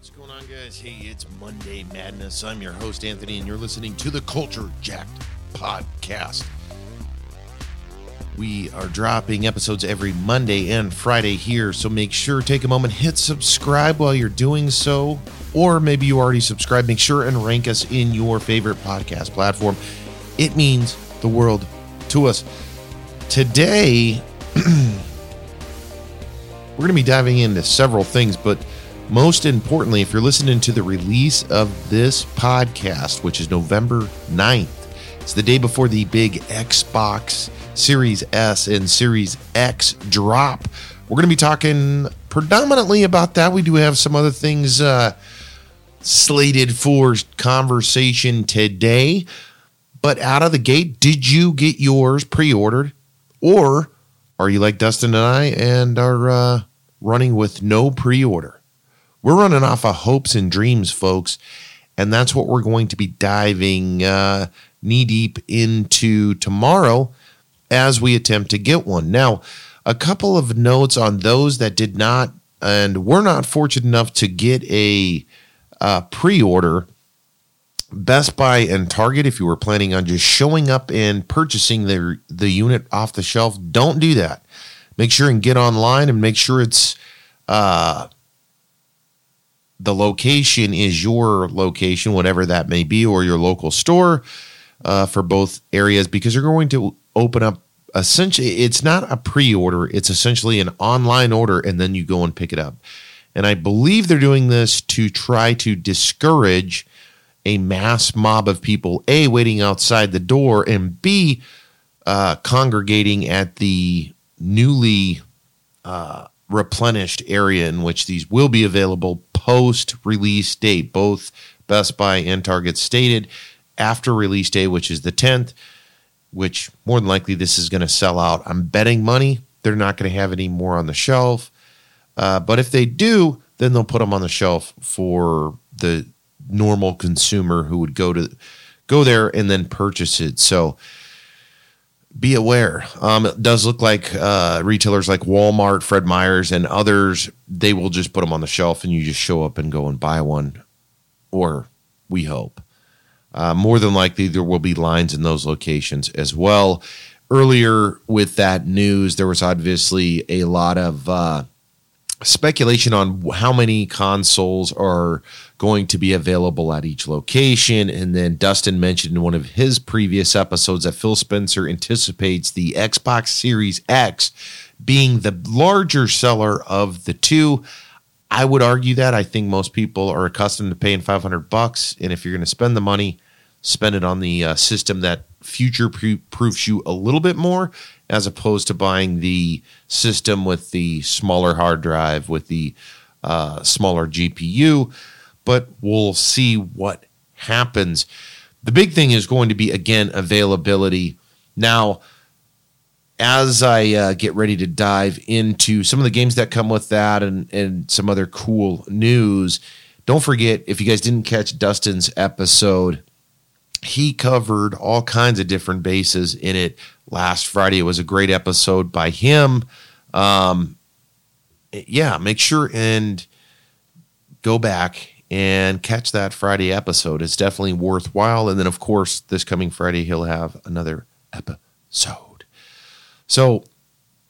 What's going on, guys? Hey, it's Monday Madness. I'm your host, Anthony, and you're listening to the Culture Jacked Podcast. We are dropping episodes every Monday and Friday here, so make sure, take a moment, hit subscribe while you're doing so, or maybe you already subscribed. Make sure and rank us in your favorite podcast platform. It means the world to us. Today, we're going to be diving into several things, but most importantly, if you're listening to the release of this podcast, which is November 9th, it's the day before the big Xbox Series S and Series X drop. We're going to be talking predominantly about that. We do have some other things slated for conversation today. But out of the gate, did you get yours pre-ordered? Or are you like Dustin and I and are running with no pre-order? We're running off of hopes and dreams, folks. And that's what we're going to be diving knee-deep into tomorrow as we attempt to get one. Now, a couple of notes on those that did not and were not fortunate enough to get a pre-order. Best Buy and Target, if you were planning on just showing up and purchasing the unit off the shelf, don't do that. Make sure and get online and make sure it's the location is your location, whatever that may be, or your local store for both areas, because you're going to open up essentially, it's not a pre-order, it's essentially an online order, and then you go and pick it up. And I believe they're doing this to try to discourage a mass mob of people, A, waiting outside the door, and B, congregating at the newly replenished area in which these will be available post-release date. Both Best Buy and Target stated after release day, which is the 10th, which more than likely this is going to sell out. I'm betting money they're not going to have any more on the shelf. But if they do, then they'll put them on the shelf for the normal consumer who would go there and then purchase it. So be aware. It does look like retailers like Walmart, Fred Meyer's, and others, they will just put them on the shelf and you just show up and go and buy one, or we hope. More than likely, there will be lines in those locations as well. Earlier with that news, there was obviously a lot of speculation on how many consoles are going to be available at each location. And then Dustin mentioned in one of his previous episodes that Phil Spencer anticipates the Xbox Series X being the larger seller of the two. I would argue that. I think most people are accustomed to paying $500, and if you're going to spend the money, spend it on the system that future-proofs you a little bit more, as opposed to buying the system with the smaller hard drive, with the smaller GPU. But we'll see what happens. The big thing is going to be, again, availability. Now, as I get ready to dive into some of the games that come with that and some other cool news, don't forget, if you guys didn't catch Dustin's episode, he covered all kinds of different bases in it last Friday. It was a great episode by him. Make sure and go back and catch that Friday episode. It's definitely worthwhile. And then, of course, this coming Friday, he'll have another episode. So,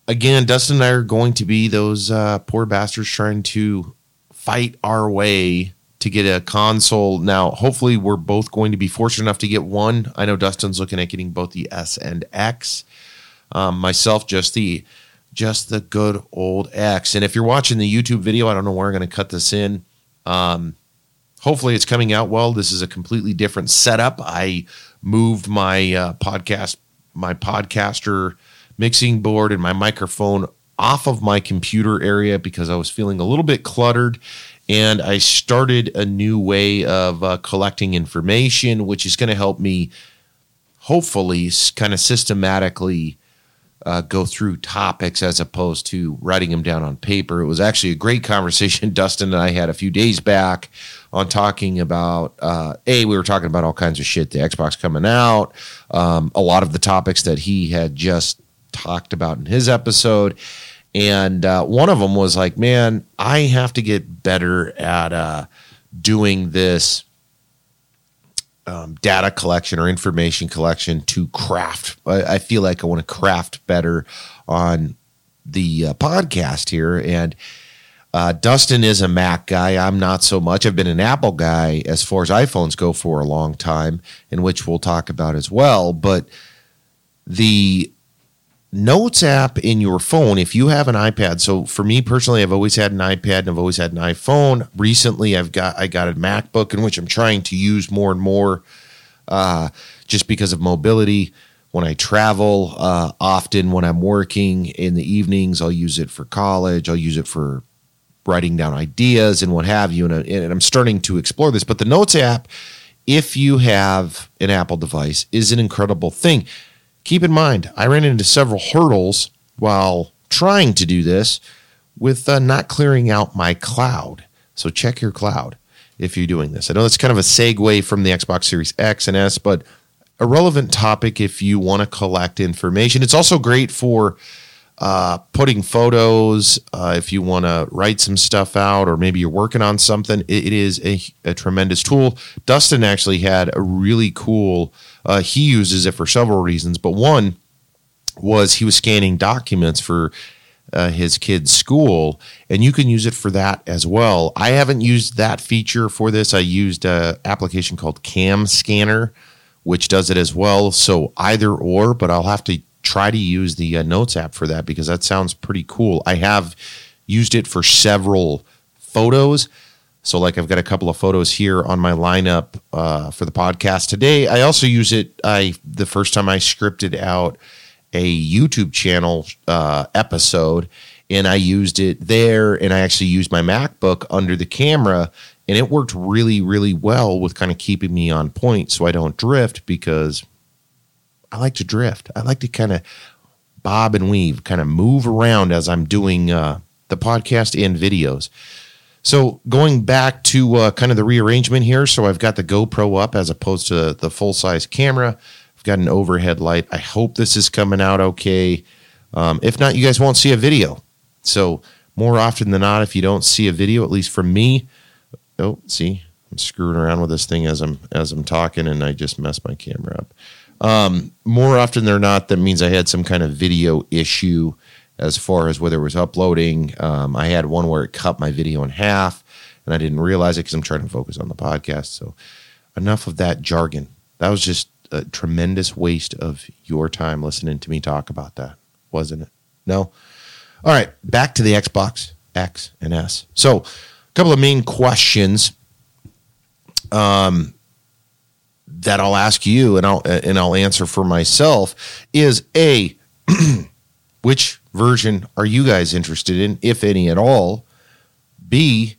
again, Dustin and I are going to be those poor bastards trying to fight our way to get a console. Now, hopefully, we're both going to be fortunate enough to get one. I know Dustin's looking at getting both the S and X. Myself, just the good old X. And if you're watching the YouTube video, I don't know where I'm going to cut this in. Hopefully, it's coming out well. This is a completely different setup. I moved my podcaster mixing board and my microphone off of my computer area because I was feeling a little bit cluttered, and I started a new way of collecting information, which is going to help me hopefully kind of systematically go through topics as opposed to writing them down on paper. It was actually a great conversation Dustin and I had a few days back on talking about, we were talking about all kinds of shit, the Xbox coming out, a lot of the topics that he had just talked about in his episode, And one of them was like, man, I have to get better at doing this data collection or information collection to craft. I feel like I want to craft better on the podcast here. And Dustin is a Mac guy. I'm not so much. I've been an Apple guy as far as iPhones go for a long time, in which we'll talk about as well. But the Notes app in your phone, if you have an iPad. So for me personally, I've always had an iPad and I've always had an iPhone. Recently, I got a MacBook, in which I'm trying to use more and more just because of mobility. When I travel, often when I'm working in the evenings, I'll use it for college. I'll use it for writing down ideas and what have you. And I'm starting to explore this. But the Notes app, if you have an Apple device, is an incredible thing. Keep in mind, I ran into several hurdles while trying to do this with not clearing out my cloud. So check your cloud if you're doing this. I know that's kind of a segue from the Xbox Series X and S, but a relevant topic if you want to collect information. It's also great for putting photos, if you want to write some stuff out, or maybe you're working on something. It is a tremendous tool. Dustin actually had a really cool, he uses it for several reasons, but one was he was scanning documents for his kid's school, and you can use it for that as well. I haven't used that feature for this. I used an application called Cam Scanner, which does it as well. So either or, but I'll have to try to use the Notes app for that, because that sounds pretty cool. I have used it for several photos. So like I've got a couple of photos here on my lineup for the podcast today. I also use it. The first time I scripted out a YouTube channel episode, and I used it there, and I actually used my MacBook under the camera, and it worked really, really well with kind of keeping me on point so I don't drift, because I like to drift. I like to kind of bob and weave, kind of move around as I'm doing the podcast and videos. So going back to kind of the rearrangement here. So I've got the GoPro up as opposed to the full-size camera. I've got an overhead light. I hope this is coming out okay. If not, you guys won't see a video. So more often than not, if you don't see a video, at least from me. Oh, see, I'm screwing around with this thing as I'm talking, and I just messed my camera up. More often than not, that means I had some kind of video issue as far as whether it was uploading. I had one where it cut my video in half, and I didn't realize it because I'm trying to focus on the podcast. So enough of that jargon. That was just a tremendous waste of your time listening to me talk about that, wasn't it? No? All right, back to the Xbox X and S. So a couple of main questions that I'll ask you, and I'll answer for myself, is A, which version are you guys interested in, if any at all? B,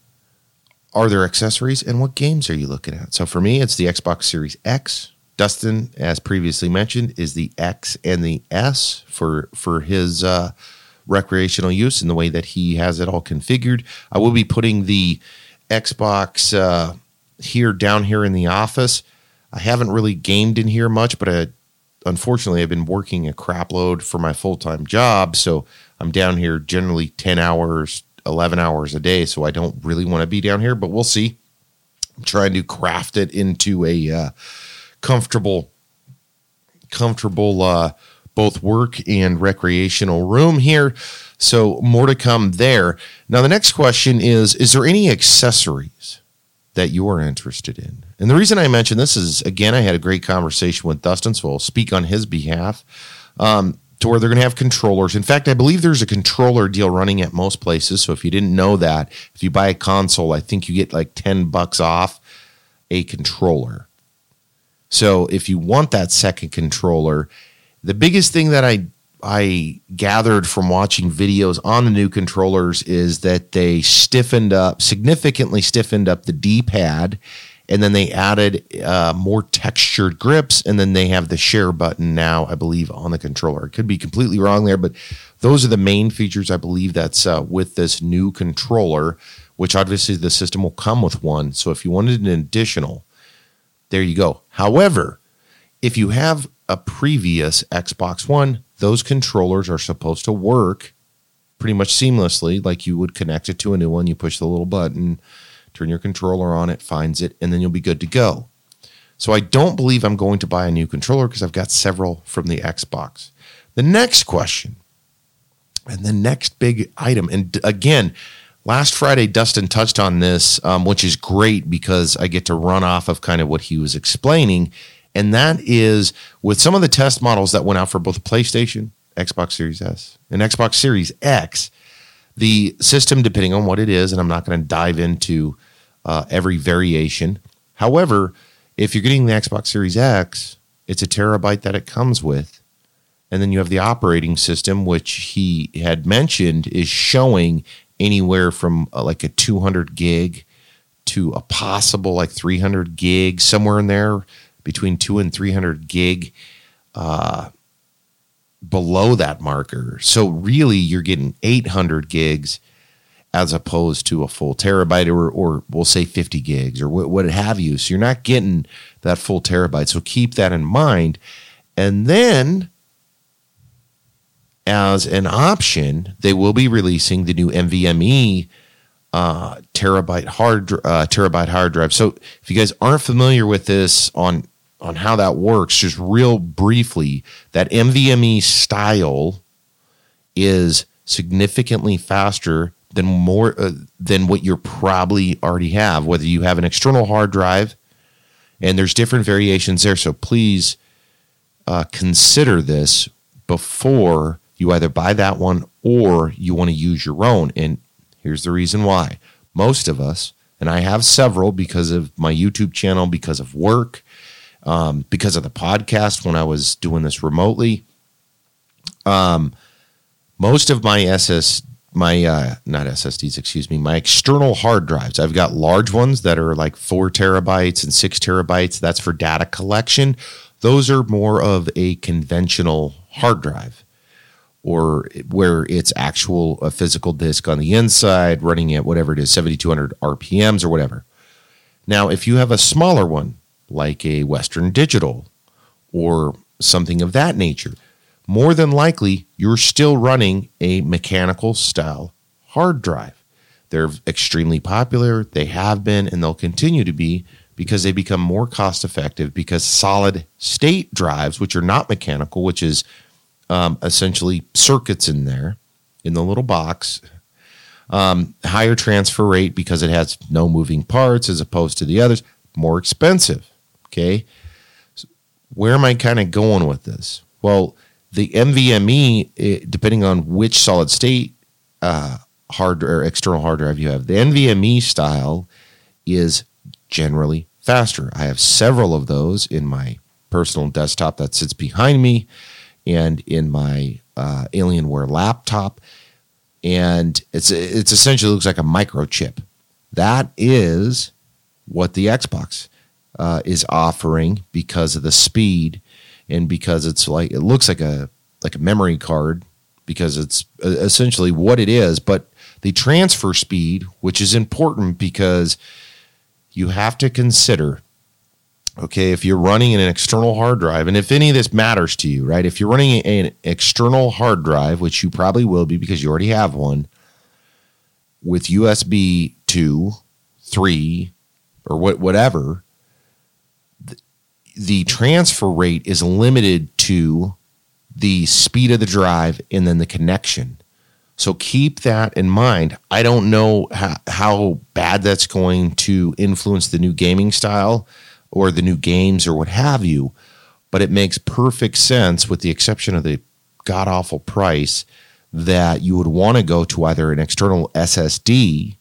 are there accessories, and what games are you looking at? So for me, it's the Xbox Series X. Dustin, as previously mentioned, is the X and the S for his recreational use in the way that he has it all configured. I will be putting the Xbox down here in the office. I haven't really gamed in here much, but unfortunately, I've been working a crap load for my full-time job, so I'm down here generally 10 hours, 11 hours a day, so I don't really want to be down here, but we'll see. I'm trying to craft it into a comfortable both work and recreational room here, so more to come there. Now, the next question is there any accessories that you're interested in? And the reason I mention this is, again, I had a great conversation with Dustin, so I'll speak on his behalf, to where they're going to have controllers. In fact, I believe there's a controller deal running at most places, so if you didn't know that, if you buy a console, I think you get like $10 off a controller. So if you want that second controller, the biggest thing that I gathered from watching videos on the new controllers is that they significantly stiffened up the D-pad, and then they added more textured grips, and then they have the share button now, I believe, on the controller. It could be completely wrong there, but those are the main features I believe that's with this new controller, which obviously the system will come with one. So if you wanted an additional, there you go. However, if you have a previous Xbox One, those controllers are supposed to work pretty much seamlessly, like you would connect it to a new one. You push the little button, turn your controller on, it finds it, and then you'll be good to go. So I don't believe I'm going to buy a new controller because I've got several from the Xbox. The next question and the next big item, and again, last Friday, Dustin touched on this, which is great because I get to run off of kind of what he was explaining. And that is with some of the test models that went out for both PlayStation, Xbox Series S, and Xbox Series X, the system, depending on what it is, and I'm not going to dive into every variation. However, if you're getting the Xbox Series X, it's a terabyte that it comes with. And then you have the operating system, which he had mentioned is showing anywhere from like a 200 gig to a possible like 300 gig, somewhere in there between 200 and 300 gig below that marker. So really you're getting 800 gigs as opposed to a full terabyte or we'll say 50 gigs or what have you. So you're not getting that full terabyte. So keep that in mind. And then as an option, they will be releasing the new NVMe terabyte hard drive. So if you guys aren't familiar with this on how that works, just real briefly, that NVMe style is significantly faster than more than what you probably already have, whether you have an external hard drive, and there's different variations there. So please consider this before you either buy that one or you want to use your own. And here's the reason why. Most of us, and I have several because of my YouTube channel, because of work, because of the podcast when I was doing this remotely. Most of my my external hard drives, I've got large ones that are like 4 terabytes and 6 terabytes. That's for data collection. Those are more of a conventional hard drive, or where it's actual a physical disk on the inside running at whatever it is, 7,200 RPMs or whatever. Now, if you have a smaller one, like a Western Digital or something of that nature, more than likely, you're still running a mechanical style hard drive. They're extremely popular. They have been, and they'll continue to be because they become more cost effective because solid state drives, which are not mechanical, which is essentially circuits in there in the little box, higher transfer rate because it has no moving parts as opposed to the others, more expensive. Okay. So where am I kind of going with this? Well, the NVMe, depending on which solid state hard or external hard drive you have, the NVMe style is generally faster. I have several of those in my personal desktop that sits behind me, and in my Alienware laptop, and it's essentially looks like a microchip. That is what the Xbox is offering because of the speed, and because it's like it looks like a memory card because it's essentially what it is. But the transfer speed, which is important because you have to consider, okay, if you're running an external hard drive, and if any of this matters to you, right? If you're running an external hard drive, which you probably will be because you already have one, with USB 2, 3, or whatever, the transfer rate is limited to the speed of the drive and then the connection. So keep that in mind. I don't know how bad that's going to influence the new gaming style or the new games or what have you, but it makes perfect sense, with the exception of the god-awful price, that you would want to go to either an external SSD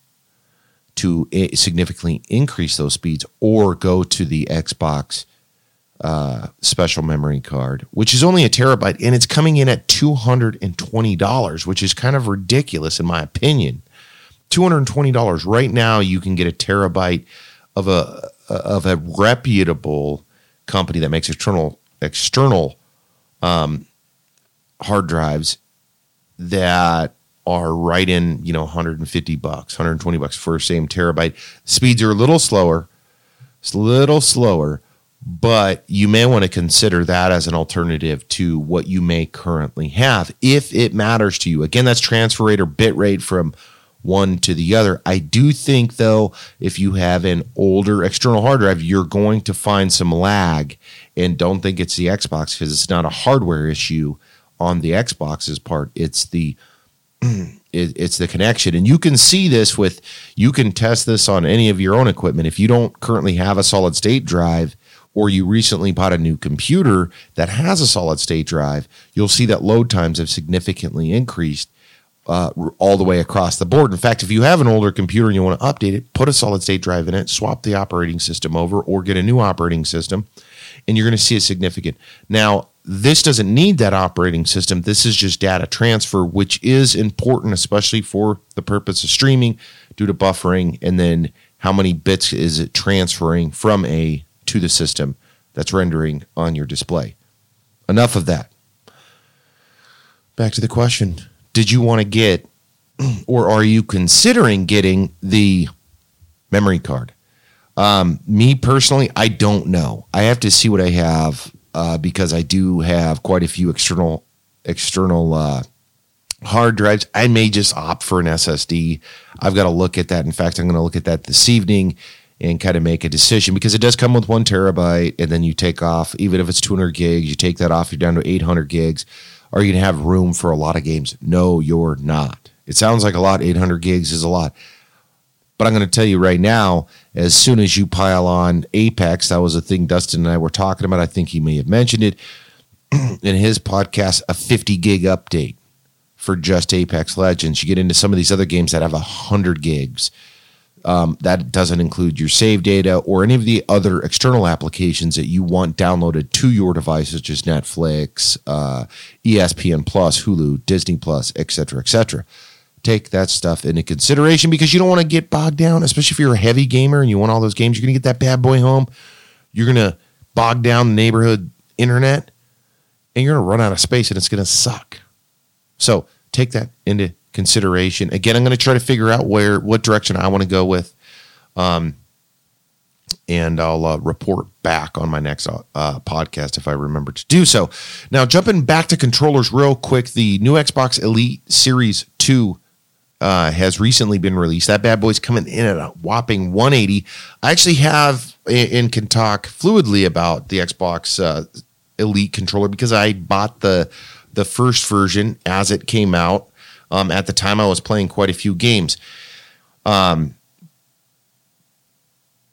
to significantly increase those speeds, or go to the Xbox special memory card, which is only a terabyte, and it's coming in at $220, which is kind of ridiculous in my opinion. $220 right now, you can get a terabyte of a reputable company that makes external hard drives that are right in, you know, $150, $120 for the same terabyte. Speeds are a little slower, But you may want to consider that as an alternative to what you may currently have, if it matters to you. Again, that's transfer rate or bit rate from one to the other. I do think, though, if you have an older external hard drive, you're going to find some lag, and don't think it's the Xbox, because it's not a hardware issue on the Xbox's part. It's the it's the connection. And you can see this with, you can test this on any of your own equipment. If you don't currently have a solid state drive, or you recently bought a new computer that has a solid state drive, you'll see that load times have significantly increased all the way across the board. In fact, if you have an older computer and you want to update it, put a solid state drive in it, swap the operating system over, or get a new operating system, and you're going to see a significant. Now, this doesn't need that operating system. This is just data transfer, which is important, especially for the purpose of streaming, due to buffering, and then how many bits is it transferring from A to the system that's rendering on your display. Enough of that. Back to the question. Did you want to get, or are you considering getting, the memory card? Me personally, I don't know. I have to see what I have because I do have quite a few external hard drives. I may just opt for an SSD. I've got to look at that. In fact, I'm going to look at that this evening and kind of make a decision, because it does come with 1 terabyte, and then you take off, even if it's 200 gigs, you take that off, you're down to 800 gigs. Are you going to have room for a lot of games? No, you're not. It sounds like a lot. 800 gigs is a lot. But I'm going to tell you right now, as soon as you pile on Apex, that was a thing Dustin and I were talking about. I think he may have mentioned it in his podcast, a 50 gig update for just Apex Legends. You get into some of these other games that have 100 gigs. That doesn't include your save data or any of the other external applications that you want downloaded to your device, such as Netflix, ESPN Plus, Hulu, Disney Plus, et cetera, et cetera. Take that stuff into consideration, because you don't want to get bogged down, especially if you're a heavy gamer and you want all those games. You're going to get that bad boy home. You're going to bog down the neighborhood internet, and you're going to run out of space, and it's going to suck. So take that into consideration. Again, I'm going to try to figure out what direction I want to go with, and I'll report back on my next podcast if I remember to do so. Now, jumping back to controllers real quick, the new Xbox Elite Series 2 has recently been released. That bad boy's coming in at a whopping $180. I actually have and can talk fluidly about the Xbox Elite controller, because I bought the first version as it came out. At the time, I was playing quite a few games. I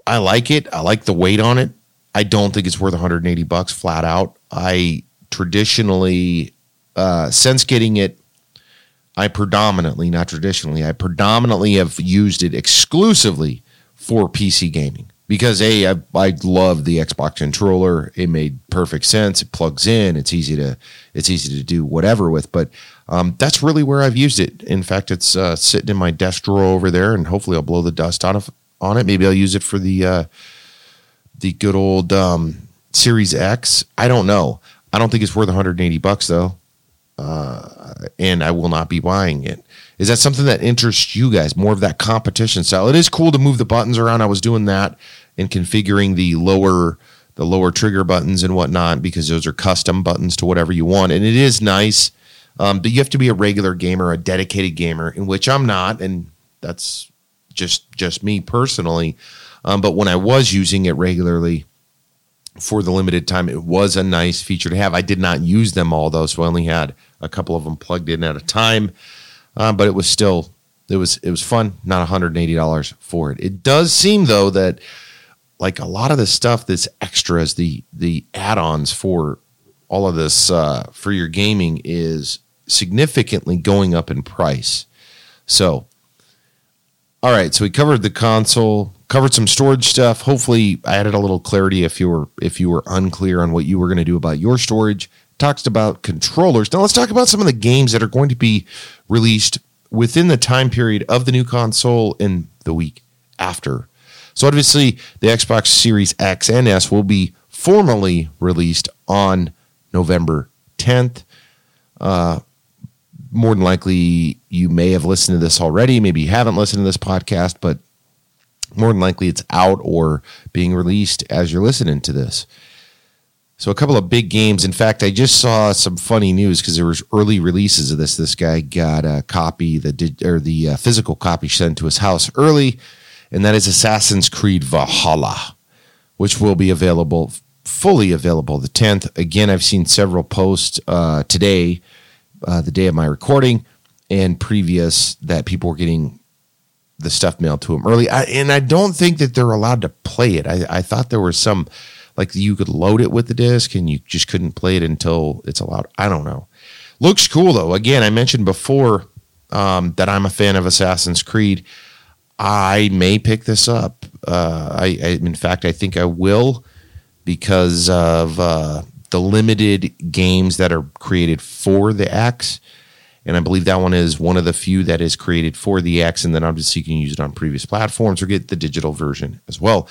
like it. I like the weight on it. I don't think it's worth $180 flat out. I traditionally, since getting it, I predominantly have used it exclusively for PC gaming, because I love the Xbox controller. It made perfect sense. It plugs in. It's easy to do whatever with, but that's really where I've used it. In fact, it's sitting in my desk drawer over there, and hopefully I'll blow the dust on it. Maybe I'll use it for the good old Series X. I don't know. I don't think it's worth $180 though, and I will not be buying it. Is that something that interests you guys? More of that competition style. It is cool to move the buttons around. I was doing that and configuring the lower trigger buttons and whatnot, because those are custom buttons to whatever you want, and it is nice. But you have to be a regular gamer, a dedicated gamer, in which I'm not, and that's just me personally. But when I was using it regularly for the limited time, it was a nice feature to have. I did not use them all, though, so I only had a couple of them plugged in at a time. But it was still, it was fun, not $180 for it. It does seem, though, that like a lot of the stuff that's extras, the add-ons for all of this for your gaming is significantly going up in price. So, all right. So we covered the console, covered some storage stuff. Hopefully I added a little clarity if you were unclear on what you were going to do about your storage. Talked about controllers. Now let's talk about some of the games that are going to be released within the time period of the new console in the week after. So obviously the Xbox Series X and S will be formally released on November 10th. More than likely, you may have listened to this already. Maybe you haven't listened to this podcast, but more than likely it's out or being released as you're listening to this. So a couple of big games. In fact, I just saw some funny news because there was early releases of this. This guy got a copy that did, or the physical copy sent to his house early, and that is Assassin's Creed Valhalla, which will be available, fully available the 10th. Again, I've seen several posts today, the day of my recording, and previous that people were getting the stuff mailed to them early. I don't think that they're allowed to play it. I thought there was some... like you could load it with the disc and you just couldn't play it until it's allowed. I don't know. Looks cool, though. Again, I mentioned before that I'm a fan of Assassin's Creed. I may pick this up. In fact, I think I will because of the limited games that are created for the X. And I believe that one is one of the few that is created for the X. And then obviously you can use it on previous platforms or get the digital version as well.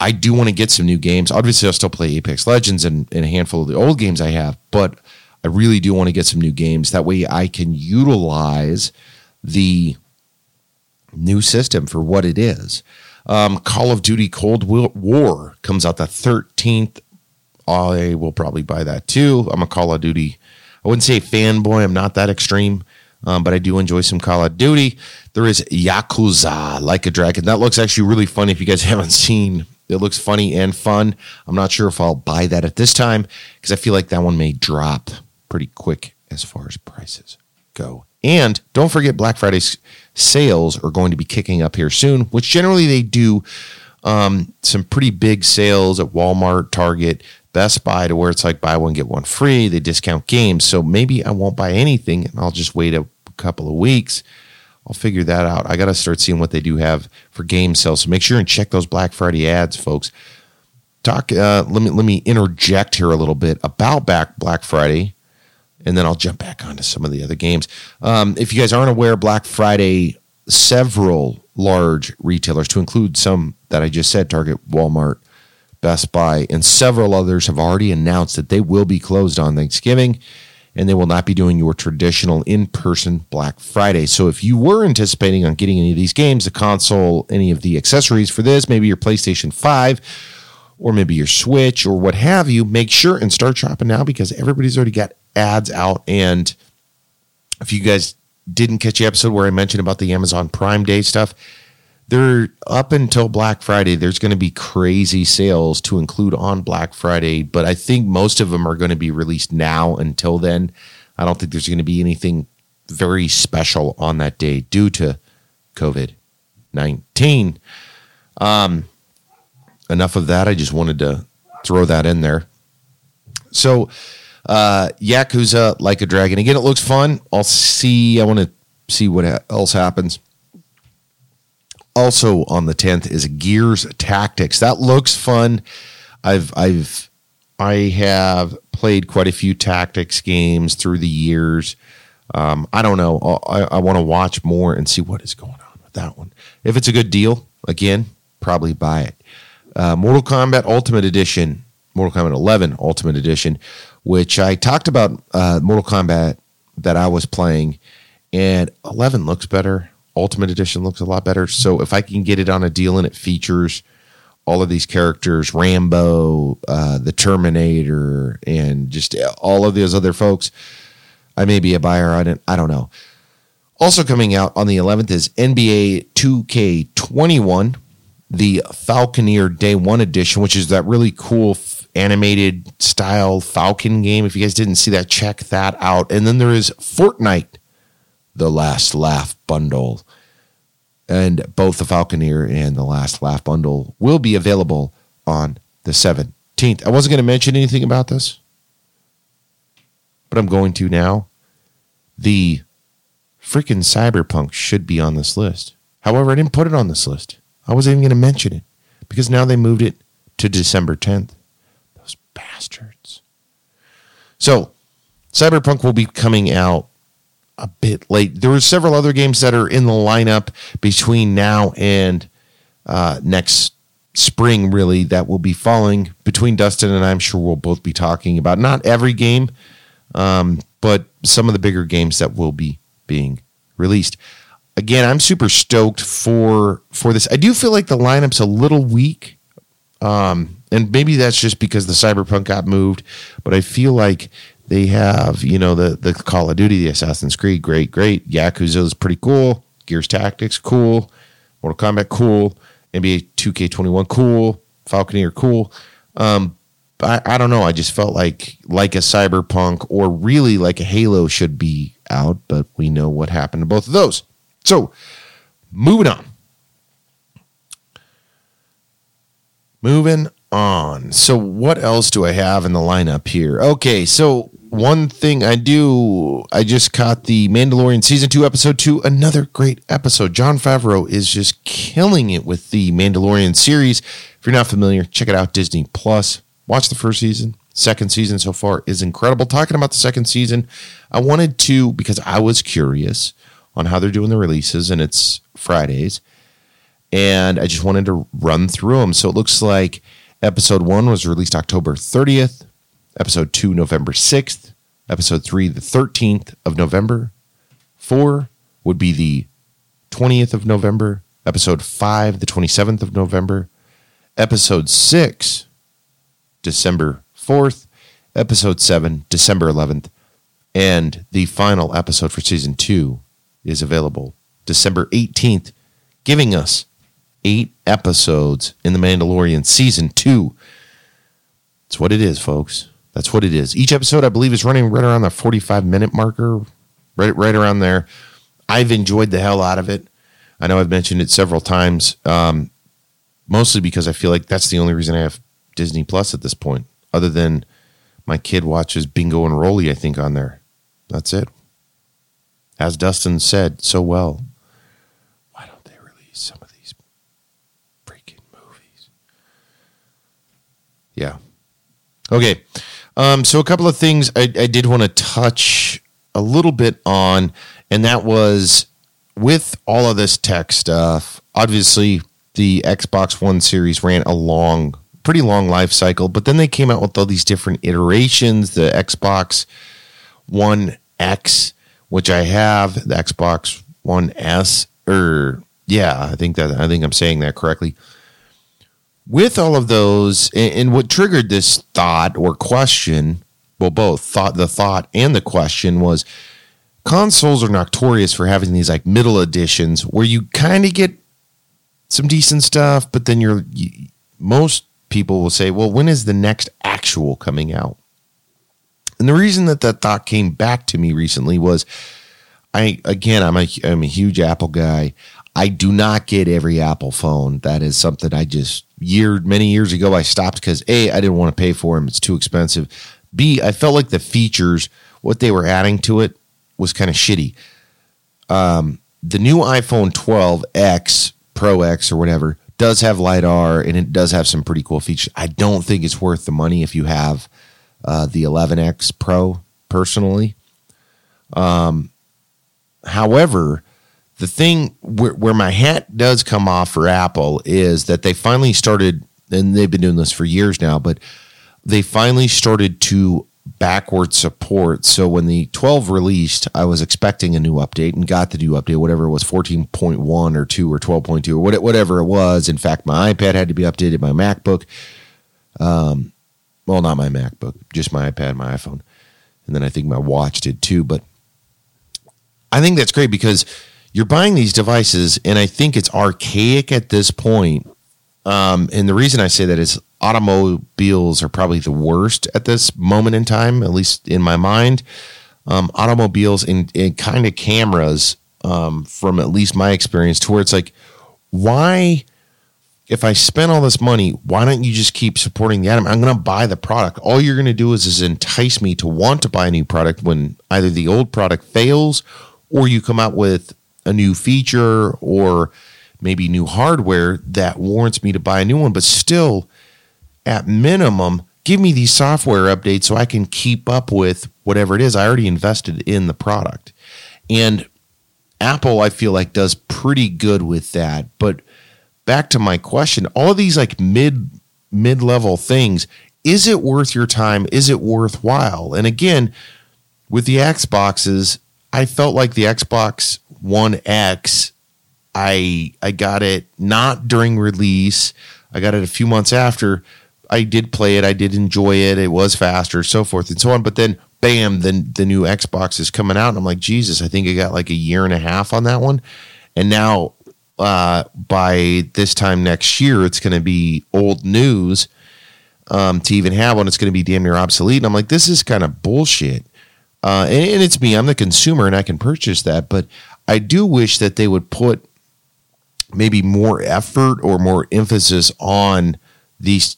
I do want to get some new games. Obviously, I'll still play Apex Legends and a handful of the old games I have, but I really do want to get some new games. That way I can utilize the new system for what it is. Call of Duty Cold War comes out the 13th. I will probably buy that too. I'm a Call of Duty, I wouldn't say fanboy. I'm not that extreme, but I do enjoy some Call of Duty. There is Yakuza Like a Dragon. That looks actually really funny if you guys haven't seen. It looks funny and fun. I'm not sure if I'll buy that at this time because I feel like that one may drop pretty quick as far as prices go. And don't forget Black Friday's sales are going to be kicking up here soon, which generally they do some pretty big sales at Walmart, Target, Best Buy, to where it's like buy one, get one free. They discount games. So maybe I won't buy anything and I'll just wait a couple of weeks. I'll figure that out. I got to start seeing what they do have for game sales. So make sure and check those Black Friday ads, folks. Let me interject here a little bit about Black Friday, and then I'll jump back onto some of the other games. If you guys aren't aware, Black Friday, several large retailers, to include some that I just said, Target, Walmart, Best Buy, and several others have already announced that they will be closed on Thanksgiving. And they will not be doing your traditional in-person Black Friday. So if you were anticipating on getting any of these games, the console, any of the accessories for this, maybe your PlayStation 5 or maybe your Switch or what have you, make sure and start shopping now because everybody's already got ads out. And if you guys didn't catch the episode where I mentioned about the Amazon Prime Day stuff, they're up until Black Friday. There's going to be crazy sales to include on Black Friday, but I think most of them are going to be released now until then. I don't think there's going to be anything very special on that day due to COVID-19. Enough of that. I just wanted to throw that in there. So Yakuza Like a Dragon. Again, it looks fun. I want to see what else happens. Also on the 10th is Gears Tactics. That looks fun. I have played quite a few tactics games through the years. I don't know. I want to watch more and see what is going on with that one. If it's a good deal, again, probably buy it. Mortal Kombat Ultimate Edition, Mortal Kombat 11 Ultimate Edition, which I talked about Mortal Kombat that I was playing, and 11 looks better. Ultimate Edition looks a lot better. So if I can get it on a deal and it features all of these characters, Rambo, the Terminator, and just all of those other folks, I may be a buyer on it. I don't know. Also coming out on the 11th is NBA 2K21, the Falconeer Day 1 Edition, which is that really cool animated style Falcon game. If you guys didn't see that, check that out. And then there is Fortnite, the Last Laugh Bundle, and both the Falconeer and the Last Laugh Bundle will be available on the 17th. I wasn't going to mention anything about this, but I'm going to now. The freaking Cyberpunk should be on this list. However, I didn't put it on this list. I wasn't even going to mention it because now they moved it to December 10th. Those bastards. So Cyberpunk will be coming out a bit late. There are several other games that are in the lineup between now and next spring, really, that will be falling between Dustin and I'm sure we'll both be talking about. Not every game, but some of the bigger games that will be being released. Again, I'm super stoked for this. I do feel like the lineup's a little weak And maybe that's just because the Cyberpunk got moved, but I feel like they have, you know, the Call of Duty, the Assassin's Creed, great. Yakuza is pretty cool. Gears Tactics, cool. Mortal Kombat, cool. NBA 2K21, cool. Falconeer, cool. I don't know. I just felt like a Cyberpunk or really like a Halo should be out, but we know what happened to both of those. So, moving on. So what else do I have in the lineup here? Okay, so one thing I just caught the Mandalorian Season 2, Episode 2, another great episode. Jon Favreau is just killing it with the Mandalorian series. If you're not familiar, check it out, Disney Plus. Watch the first season. Second season so far is incredible. Talking about the second season, I wanted to, because I was curious on how they're doing the releases, and it's Fridays, and I just wanted to run through them. So it looks like Episode 1 was released October 30th, Episode 2, November 6th, Episode 3, the 13th of November, 4 would be the 20th of November, Episode 5, the 27th of November, Episode 6, December 4th, Episode 7, December 11th, and the final episode for Season 2 is available December 18th, giving us 8 episodes in The Mandalorian Season 2. That's what it is, folks. That's what it is. Each episode, I believe, is running right around the 45-minute marker, right around there. I've enjoyed the hell out of it. I know I've mentioned it several times, mostly because I feel like that's the only reason I have Disney Plus at this point, other than my kid watches Bingo and Rolly, I think, on there. That's it. As Dustin said so well, why don't they release some of these freaking movies? Yeah. Okay. So a couple of things I did want to touch a little bit on, and that was with all of this tech stuff, obviously the Xbox One series ran a pretty long life cycle, but then they came out with all these different iterations, the Xbox One X, which I have, the Xbox One S, I think I'm saying that correctly. With all of those, and what triggered this thought or question, well, both the thought and the question was, consoles are notorious for having these like middle editions where you kind of get some decent stuff, but then most people will say, well, when is the next actual coming out? And the reason that thought came back to me recently was, I'm a huge Apple guy. I do not get every Apple phone. That is something I just many years ago I stopped because A, I didn't want to pay for them; it's too expensive. B, I felt like the features, what they were adding to it, was kind of shitty. The new iPhone 12X, Pro X, or whatever does have LiDAR and it does have some pretty cool features. I don't think it's worth the money if you have the 11X Pro, personally. However, the thing where my hat does come off for Apple is that they finally started, and they've been doing this for years now, but they finally started to backward support. So when the 12 released, I was expecting a new update and got the new update, whatever it was, 14.1 or 2 or 12.2 or whatever it was. In fact, my iPad had to be updated, my MacBook, well, not my MacBook, just my iPad, my iPhone. And then I think my watch did too. But I think that's great because you're buying these devices, and I think it's archaic at this point. And the reason I say that is automobiles are probably the worst at this moment in time, at least in my mind. Automobiles and kind of cameras, from at least my experience, to where it's like, why... If I spent all this money, why don't you just keep supporting the item? I'm going to buy the product. All you're going to do is entice me to want to buy a new product when either the old product fails or you come out with a new feature or maybe new hardware that warrants me to buy a new one. But still, at minimum, give me these software updates so I can keep up with whatever it is I already invested in the product. And Apple, I feel like, does pretty good with that. But back to my question, all of these like mid-level things, is it worth your time? Is it worthwhile? And again, with the Xboxes, I felt like the Xbox One X, I got it not during release. I got it a few months after. I did play it. I did enjoy it. It was faster, so forth and so on. But then, bam, then the new Xbox is coming out. And I'm like, Jesus, I think I got like a year and a half on that one. And now by this time next year, it's going to be old news to even have one. It's going to be damn near obsolete. And I'm like, this is kind of bullshit. And it's me. I'm the consumer and I can purchase that. But I do wish that they would put maybe more effort or more emphasis on these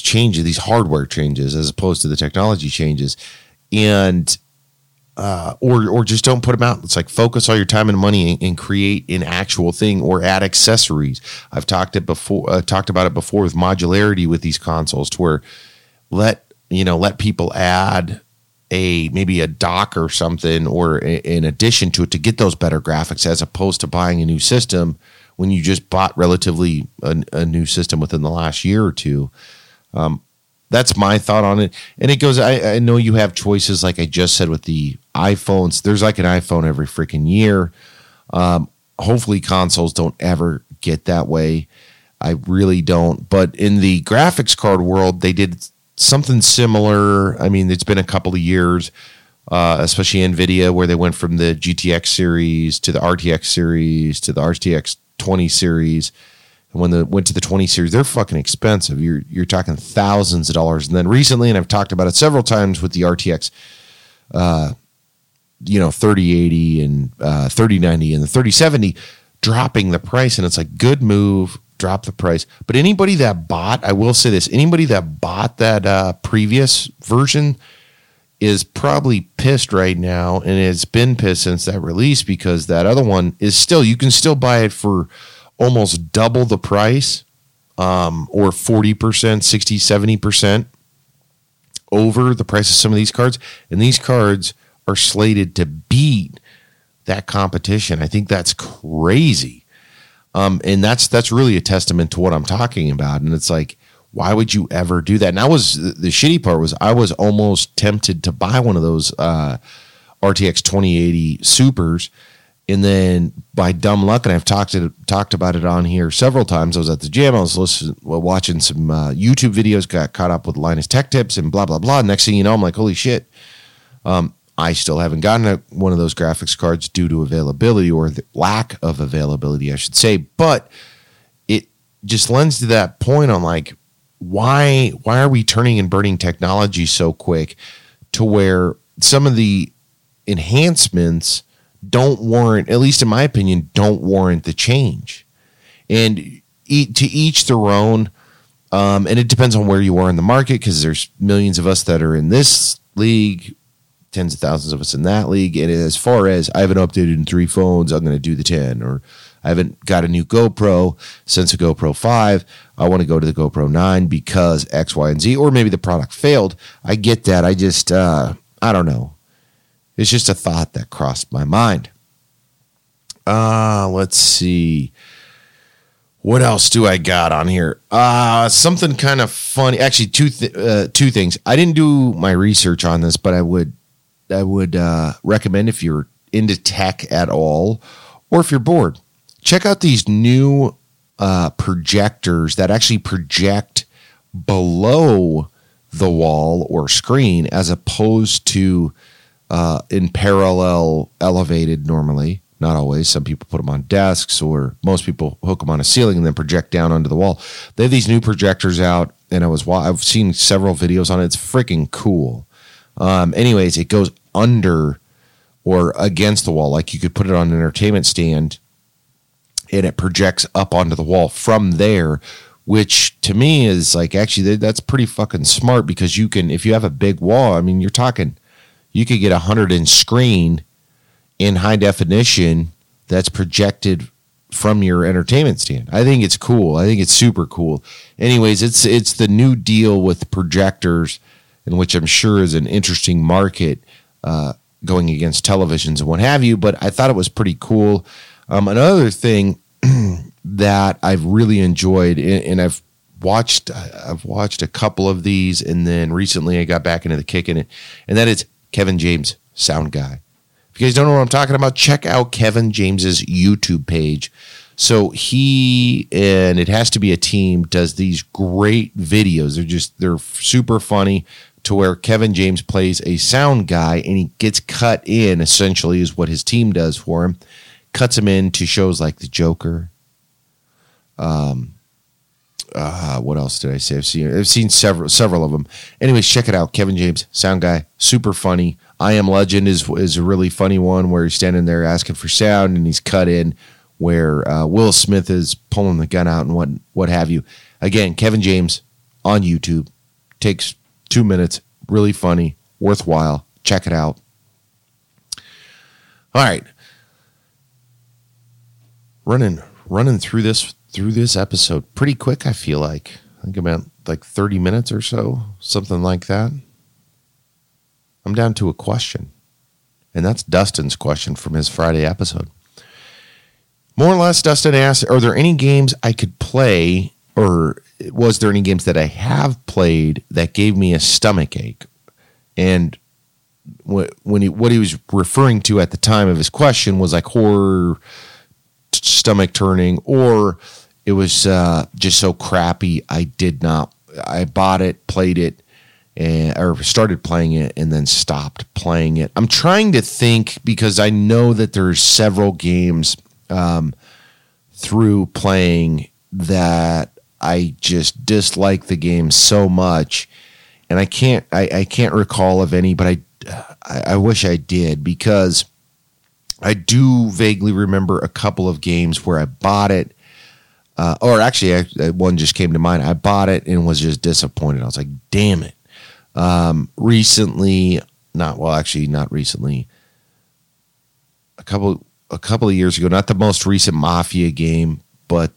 changes, these hardware changes, as opposed to the technology changes, and or just don't put them out. It's like focus all your time and money and create an actual thing or add accessories. I've talked about it before with modularity with these consoles, to where let people add maybe a dock or something or in addition to it to get those better graphics, as opposed to buying a new system when you just bought relatively a new system within the last year or two. That's my thought on it. And it goes, I know you have choices, like I just said, with the iPhones. There's like an iPhone every freaking year. Hopefully consoles don't ever get that way. I really don't. But in the graphics card world, they did something similar. I mean, it's been a couple of years, especially NVIDIA, where they went from the GTX series to the RTX series to the RTX 20 series, and when they went to the 20 series, they're fucking expensive. You're talking thousands of dollars. And then recently, and I've talked about it several times with the RTX, 3080 and 3090 and the 3070, dropping the price. And it's like, good move, drop the price. But anybody that bought, I will say this, anybody that bought that previous version is probably pissed right now, and it's been pissed since that release, because that other one is still, you can still buy it for almost double the price, or 40%, 60%, 70% over the price of some of these cards. And these cards are slated to beat that competition. I think that's crazy. And that's really a testament to what I'm talking about. And it's like, why would you ever do that? And I was, the shitty part was, I was almost tempted to buy one of those RTX 2080 Supers, and then by dumb luck, and I've talked about it on here several times. I was at the gym, I was watching some YouTube videos, got caught up with Linus Tech Tips and blah blah blah. Next thing you know, I'm like, holy shit! I still haven't gotten one of those graphics cards due to availability, or the lack of availability, I should say. But it just lends to that point on, like, why are we turning and burning technology so quick to where some of the enhancements don't warrant, at least in my opinion, don't warrant the change? And to each their own, and it depends on where you are in the market, because there's millions of us that are in this league, tens of thousands of us in that league. And as far as, I haven't updated in 3 phones, I'm going to do the 10, or I haven't got a new GoPro since a GoPro 5. I want to go to the GoPro 9 because X, Y, and Z, or maybe the product failed. I get that. I just, I don't know. It's just a thought that crossed my mind. Let's see. What else do I got on here? Something kind of funny. Actually, two things. I didn't do my research on this, but I would recommend, if you're into tech at all, or if you're bored, check out these new projectors that actually project below the wall or screen, as opposed to in parallel elevated normally. Not always. Some people put them on desks, or most people hook them on a ceiling and then project down onto the wall. They have these new projectors out, and I've seen several videos on it. It's freaking cool. Anyways, it goes under or against the wall. Like, you could put it on an entertainment stand, and it projects up onto the wall from there, which to me is like, actually, that's pretty fucking smart, because you can, if you have a big wall, I mean, you're talking, you could get 100-inch screen in high definition that's projected from your entertainment stand. I think it's cool. I think it's super cool. Anyways, it's the new deal with projectors, in which I'm sure is an interesting market, going against televisions and what have you. But I thought it was pretty cool. Another thing that I've really enjoyed, and I've watched a couple of these, and then recently I got back into the kick in it, and that is Kevin James, sound guy. If you guys don't know what I'm talking about, check out Kevin James's YouTube page. So he, and it has to be a team, does these great videos. They're super funny, to where Kevin James plays a sound guy and he gets cut in, essentially is what his team does for him. Cuts him into shows like The Joker. What else did I say? I've seen several of them. Anyways, check it out. Kevin James, sound guy, super funny. I Am Legend is a really funny one where he's standing there asking for sound and he's cut in, where Will Smith is pulling the gun out and what have you. Again, Kevin James on YouTube, takes 2 minutes, really funny, worthwhile. Check it out. All right, running through this episode pretty quick. I feel like about 30 minutes or so, something like that. I'm down to a question, and that's Dustin's question from his Friday episode. More or less, Dustin asked, are there any games I could play, or was there any games that I have played that gave me a stomach ache? And what he was referring to at the time of his question was like horror, stomach turning, or it was just so crappy I bought it, played it, or started playing it and then stopped playing it. I'm trying to think, because I know that there's several games through playing that I just dislike the game so much, and I can't recall of any, but I wish I did, because I do vaguely remember a couple of games where I bought it, or actually one just came to mind. I bought it and was just disappointed. I was like, damn it. Not recently. A couple of years ago, not the most recent Mafia game, but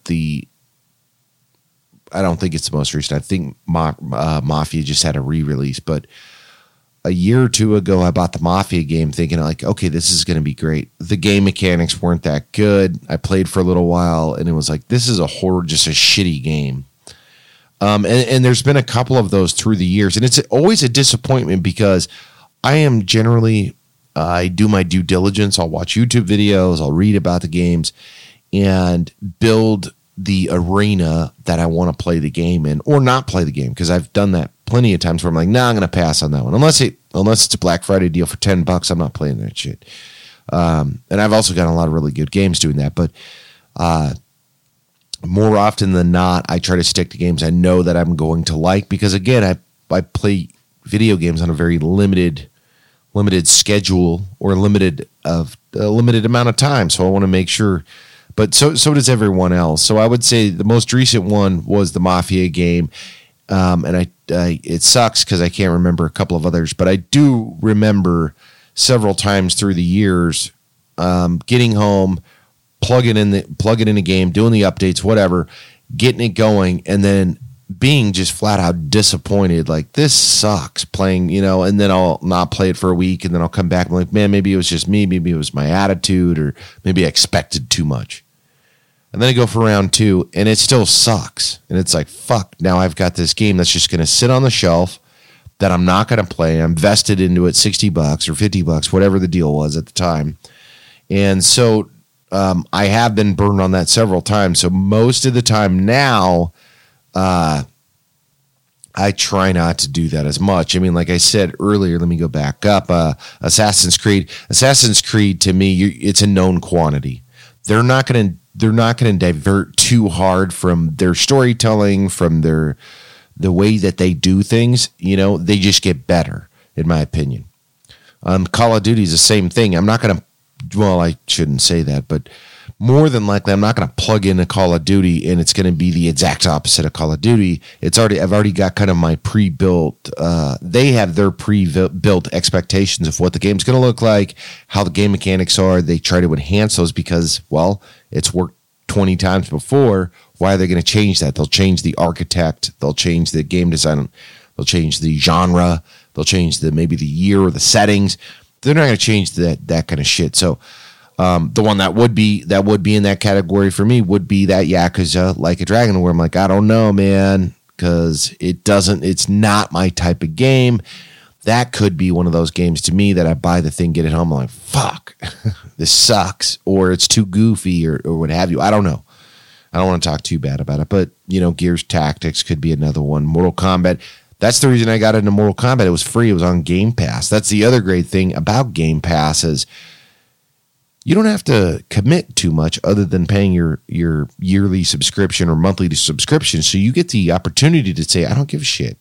I don't think it's the most recent. I think Mafia just had a re-release, but a year or two ago, I bought the Mafia game thinking like, okay, this is going to be great. The game mechanics weren't that good. I played for a little while and it was like, this is just a shitty game. And there's been a couple of those through the years, and it's always a disappointment, because I am generally, I do my due diligence. I'll watch YouTube videos. I'll read about the games and build the arena that I want to play the game in, or not play the game, because I've done that plenty of times where I'm like, nah, I'm going to pass on that one. Unless it's a Black Friday deal for $10, I'm not playing that shit. And I've also gotten a lot of really good games doing that. But more often than not, I try to stick to games I know that I'm going to like, because, again, I play video games on a very limited schedule, or limited amount of time. So I want to make sure, but so does everyone else. So I would say the most recent one was the Mafia game. And it sucks, cause I can't remember a couple of others, but I do remember several times through the years, getting home, plugging in a game, doing the updates, whatever, getting it going, and then being just flat out disappointed, like, this sucks, playing, and then I'll not play it for a week, and then I'll come back and I'm like, man, maybe it was just me, maybe it was my attitude, or maybe I expected too much. And then I go for round two and it still sucks, and it's like, fuck, now I've got this game that's just going to sit on the shelf that I'm not going to play. I'm vested into it, $60 or $50, whatever the deal was at the time. And so I have been burned on that several times. So most of the time now, I try not to do that as much. I mean, like I said earlier, let me go back up. Assassin's Creed to me, it's a known quantity. They're not going to divert too hard from their storytelling, from the way that they do things. They just get better, in my opinion. Call of Duty is the same thing. I'm not going to. Well, I shouldn't say that, but more than likely, I'm not going to plug in a Call of Duty and it's going to be the exact opposite of Call of Duty. I've already got kind of my pre-built. They have their pre-built expectations of what the game's going to look like, how the game mechanics are. They try to enhance those because, well, it's worked 20 times before. Why are they going to change that? They'll change the architect. They'll change the game design. They'll change the genre. They'll change maybe the year or the settings. They're not going to change that kind of shit. So the one that would be in that category for me would be that Yakuza Like a Dragon, where I'm like, I don't know, man, because it's not my type of game. That could be one of those games to me that I buy the thing, get it home, I'm like, fuck, this sucks, or it's too goofy, or what have you. I don't know. I don't want to talk too bad about it, but, you know, Gears Tactics could be another one. Mortal Kombat. That's the reason I got into Mortal Kombat. It was free. It was on Game Pass. That's the other great thing about Game Pass is you don't have to commit too much other than paying your yearly subscription or monthly subscription. So you get the opportunity to say, I don't give a shit.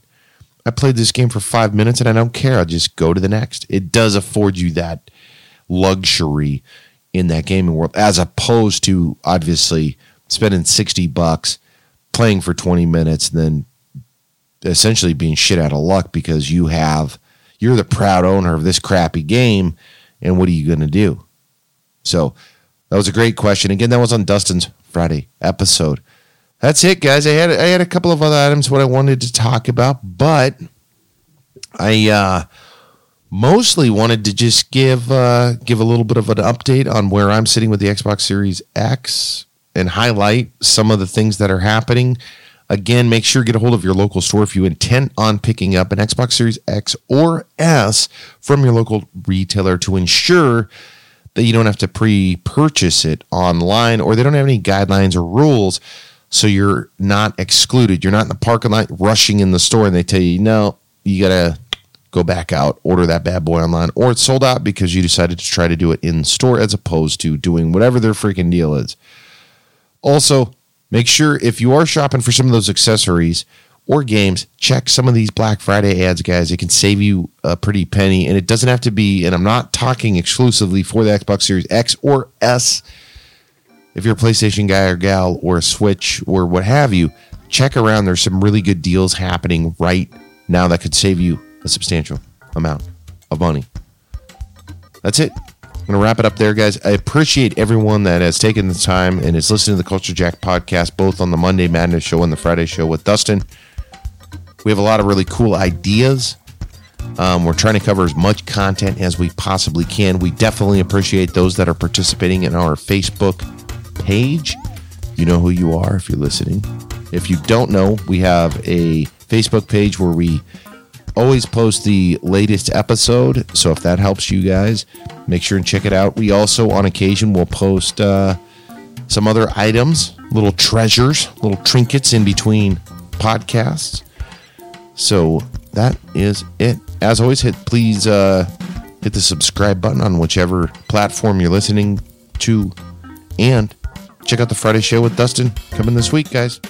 I played this game for 5 minutes and I don't care. I'll just go to the next. It does afford you that luxury in that gaming world, as opposed to obviously spending $60, playing for 20 minutes, and then essentially being shit out of luck because you're the proud owner of this crappy game, and what are you going to do? So that was a great question. Again, that was on Dustin's Friday episode. That's it, guys. I had a couple of other items what I wanted to talk about, but I mostly wanted to just give a little bit of an update on where I'm sitting with the Xbox Series X and highlight some of the things that are happening. Again, make sure you get a hold of your local store if you intend on picking up an Xbox Series X or S from your local retailer to ensure that you don't have to pre-purchase it online, or they don't have any guidelines or rules, so you're not excluded. You're not in the parking lot rushing in the store and they tell you, no, you got to go back out, order that bad boy online, or it's sold out because you decided to try to do it in store as opposed to doing whatever their freaking deal is. Also, make sure if you are shopping for some of those accessories or games, check some of these Black Friday ads, guys. It can save you a pretty penny, and it doesn't have to be, and I'm not talking exclusively for the Xbox Series X or S. If you're a PlayStation guy or gal or a Switch or what have you, check around. There's some really good deals happening right now that could save you a substantial amount of money. That's it. I'm going to wrap it up there, guys. I appreciate everyone that has taken the time and is listening to the Culture Jack podcast, both on the Monday Madness show and the Friday show with Dustin. We have a lot of really cool ideas. We're trying to cover as much content as we possibly can. We definitely appreciate those that are participating in our Facebook page. You know who you are if you're listening. If you don't know, we have a Facebook page where we always post the latest episode, so if that helps you guys, make sure and check it out. We also, on occasion, will post some other items, little treasures, little trinkets in between podcasts. So that is it. As always, please hit the subscribe button on whichever platform you're listening to, and check out the Friday show with Dustin coming this week, guys.